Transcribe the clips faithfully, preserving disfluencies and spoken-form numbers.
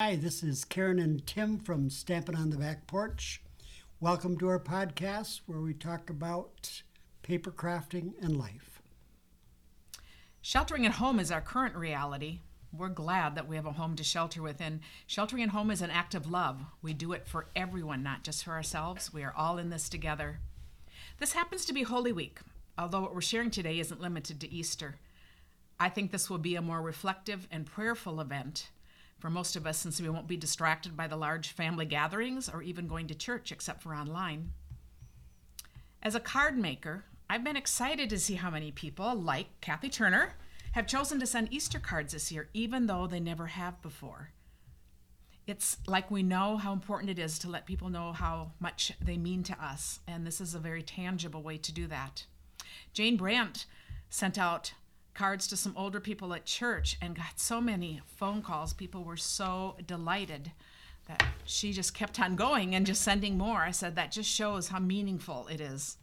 Hi, this is Karen and Tim from Stampin' on the Back Porch. Welcome to our podcast where we talk about paper crafting and life. Sheltering at home is our current reality. We're glad that we have a home to shelter within. Sheltering at home is an act of love. We do it for everyone, not just for ourselves. We are all in this together. This happens to be Holy Week, although what we're sharing today isn't limited to Easter. I think this will be a more reflective and prayerful event for most of us, since we won't be distracted by the large family gatherings or even going to church except for online. As a card maker, I've been excited to see how many people, like Kathy Turner, have chosen to send Easter cards this year, even though they never have before. It's like we know how important it is to let people know how much they mean to us, and this is a very tangible way to do that. Jane Brandt sent out cards to some older people at church and got so many phone calls. People were so delighted that she just kept on going and just sending more. I said that just shows how meaningful it is.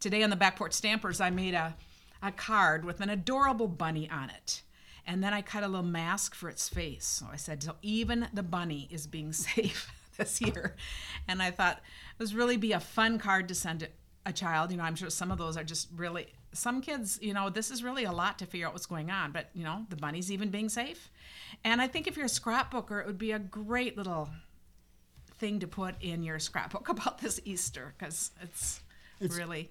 Today on the Backport Stampers, I made a, a card with an adorable bunny on it. And then I cut a little mask for its face. So I said, so even the bunny is being safe this year. And I thought this would really be a fun card to send it a child. You know, I'm sure some of those are just really, some kids, you know, this is really a lot to figure out what's going on, but you know, the bunny's even being safe. And I think if you're a scrapbooker, it would be a great little thing to put in your scrapbook about this Easter, because it's, it's really...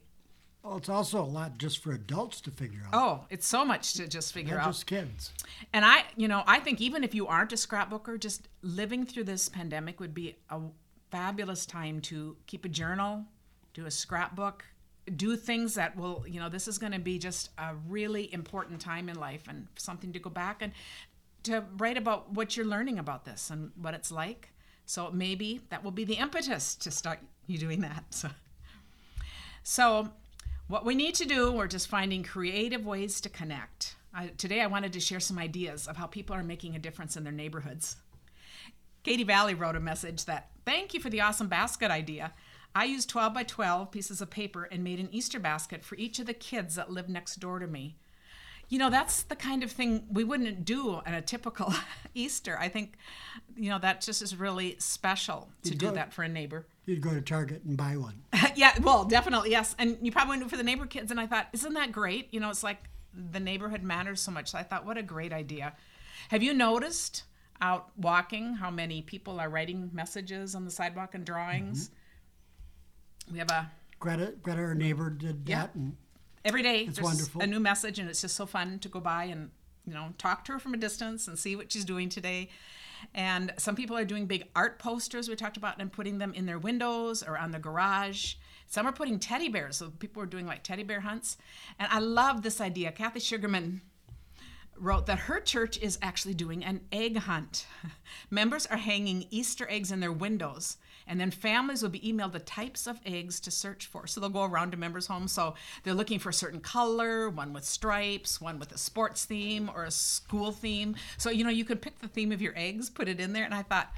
Well, it's also a lot just for adults to figure out. Oh, it's so much to just figure out. Not just kids. And I, you know, I think even if you aren't a scrapbooker, just living through this pandemic would be a fabulous time to keep a journal, do a scrapbook, do things that will, you know, this is going to be just a really important time in life and something to go back and to write about what you're learning about this and what it's like. So maybe that will be the impetus to start you doing that. So, so what we need to do, we're just finding creative ways to connect. Uh, today I wanted to share some ideas of how people are making a difference in their neighborhoods. Katie Valley wrote a message that, thank you for the awesome basket idea. I used twelve by twelve pieces of paper and made an Easter basket for each of the kids that lived next door to me. You know, that's the kind of thing we wouldn't do on a typical Easter. I think, you know, that just is really special to do that for a neighbor. You'd go to Target and buy one. Yeah, well, definitely, yes. And you probably wouldn't do it for the neighbor kids. And I thought, isn't that great? You know, it's like the neighborhood matters so much. So I thought, what a great idea. Have you noticed out walking how many people are writing messages on the sidewalk and drawings? Mm-hmm. We have a Greta, Greta, our neighbor, did yeah. that. And every day, it's wonderful. A new message, and it's just so fun to go by and, you know, talk to her from a distance and see what she's doing today. And some people are doing big art posters we talked about and putting them in their windows or on the garage. Some are putting teddy bears, so people are doing like teddy bear hunts. And I love this idea. Kathy Sugarman wrote that her church is actually doing an egg hunt. Members are hanging Easter eggs in their windows, and then families will be emailed the types of eggs to search for. So they'll go around to members' homes. So they're looking for a certain color, one with stripes, one with a sports theme or a school theme. So, you know, you could pick the theme of your eggs, put it in there. And I thought,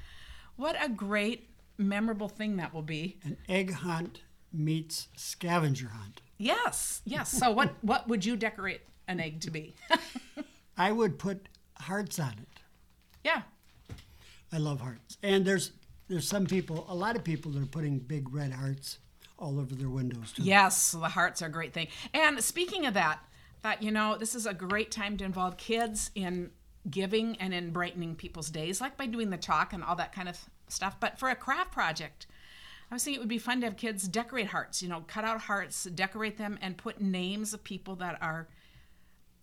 what a great, memorable thing that will be. An egg hunt meets scavenger hunt. Yes, yes. So what, what would you decorate an egg to be? I would put hearts on it. Yeah. I love hearts. And there's there's some people, a lot of people that are putting big red hearts all over their windows too. Yes, the hearts are a great thing. And speaking of that, I thought, you know, this is a great time to involve kids in giving and in brightening people's days, like by doing the chalk and all that kind of stuff. But for a craft project, I was thinking it would be fun to have kids decorate hearts, you know, cut out hearts, decorate them, and put names of people that are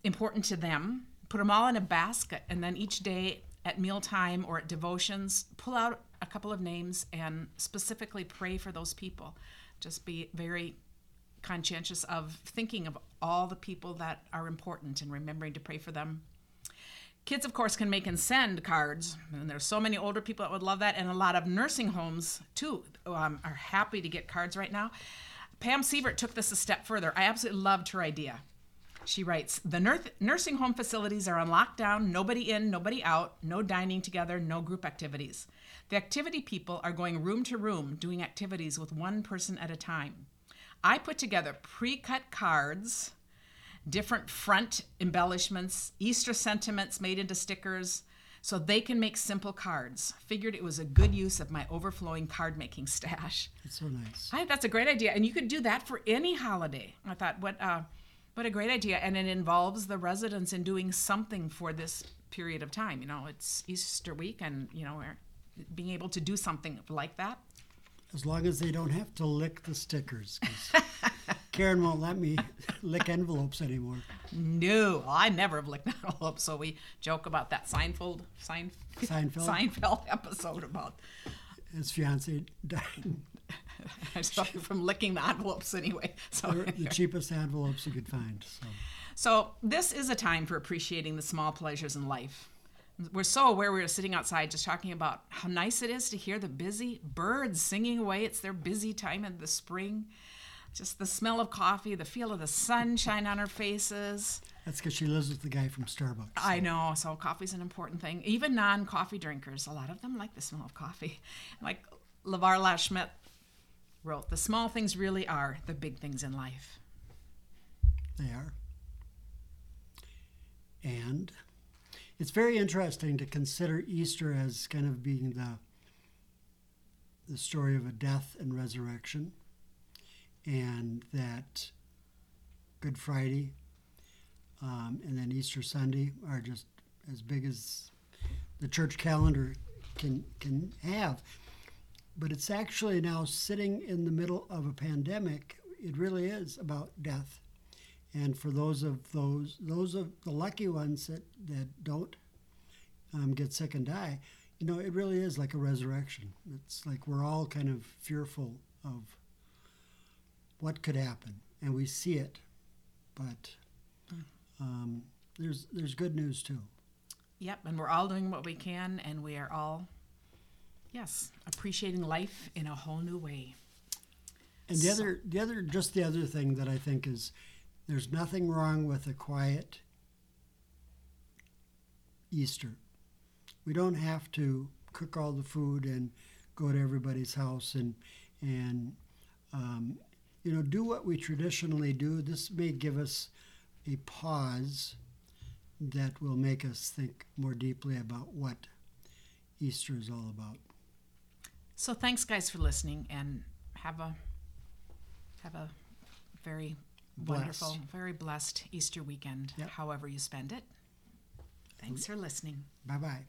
important to them. Put them all in a basket, and then each day at mealtime or at devotions, pull out a couple of names and specifically pray for those people. Just be very conscientious of thinking of all the people that are important and remembering to pray for them. Kids, of course, can make and send cards, and there's so many older people that would love that, and a lot of nursing homes, too, um, are happy to get cards right now. Pam Sievert took this a step further. I absolutely loved her idea. She writes, the nur- nursing home facilities are on lockdown, nobody in, nobody out, no dining together, no group activities. The activity people are going room to room doing activities with one person at a time. I put together pre-cut cards, different front embellishments, Easter sentiments made into stickers. so they can make simple cards. Figured it was a good use of my overflowing card making stash. That's so nice. I, that's a great idea, and you could do that for any holiday. I thought, what, uh, what a great idea, and it involves the residents in doing something for this period of time. You know, it's Easter week, and you know, being able to do something like that. As long as they don't have to lick the stickers. Karen won't let me lick envelopes anymore. No, I never have licked an envelope, so we joke about that Seinfeld, Seinf- Seinfeld? Seinfeld episode about... His fiancée dying. I stopped from licking the envelopes anyway. So the cheapest envelopes you could find. So. so this is a time for appreciating the small pleasures in life. We're so aware we were sitting outside just talking about how nice it is to hear the busy birds singing away. It's their busy time in the spring. Just the smell of coffee, the feel of the sunshine on her faces. That's because she lives with the guy from Starbucks. So. I know, so coffee's an important thing. Even non-coffee drinkers, a lot of them like the smell of coffee. Like LaVar Schmidt wrote, the small things really are the big things in life. They are. And it's very interesting to consider Easter as kind of being the, the story of a death and resurrection. And that Good Friday um, and then Easter Sunday are just as big as the church calendar can can have. But it's actually now sitting in the middle of a pandemic. It really is about death. And for those of those those of the lucky ones that, that don't um, get sick and die, you know, it really is like a resurrection. It's like we're all kind of fearful of what could happen, and we see it, but um, there's there's good news too. Yep, and we're all doing what we can, and we are all, yes, appreciating life in a whole new way. And the so. other, the other, just the other thing that I think is, there's nothing wrong with a quiet Easter. We don't have to cook all the food and go to everybody's house and and. Um, You know, do what we traditionally do. This may give us a pause that will make us think more deeply about what Easter is all about. So thanks, guys, for listening, and have a have a very blessed. wonderful, very blessed Easter weekend, yep. However you spend it. Thanks for listening. Bye-bye.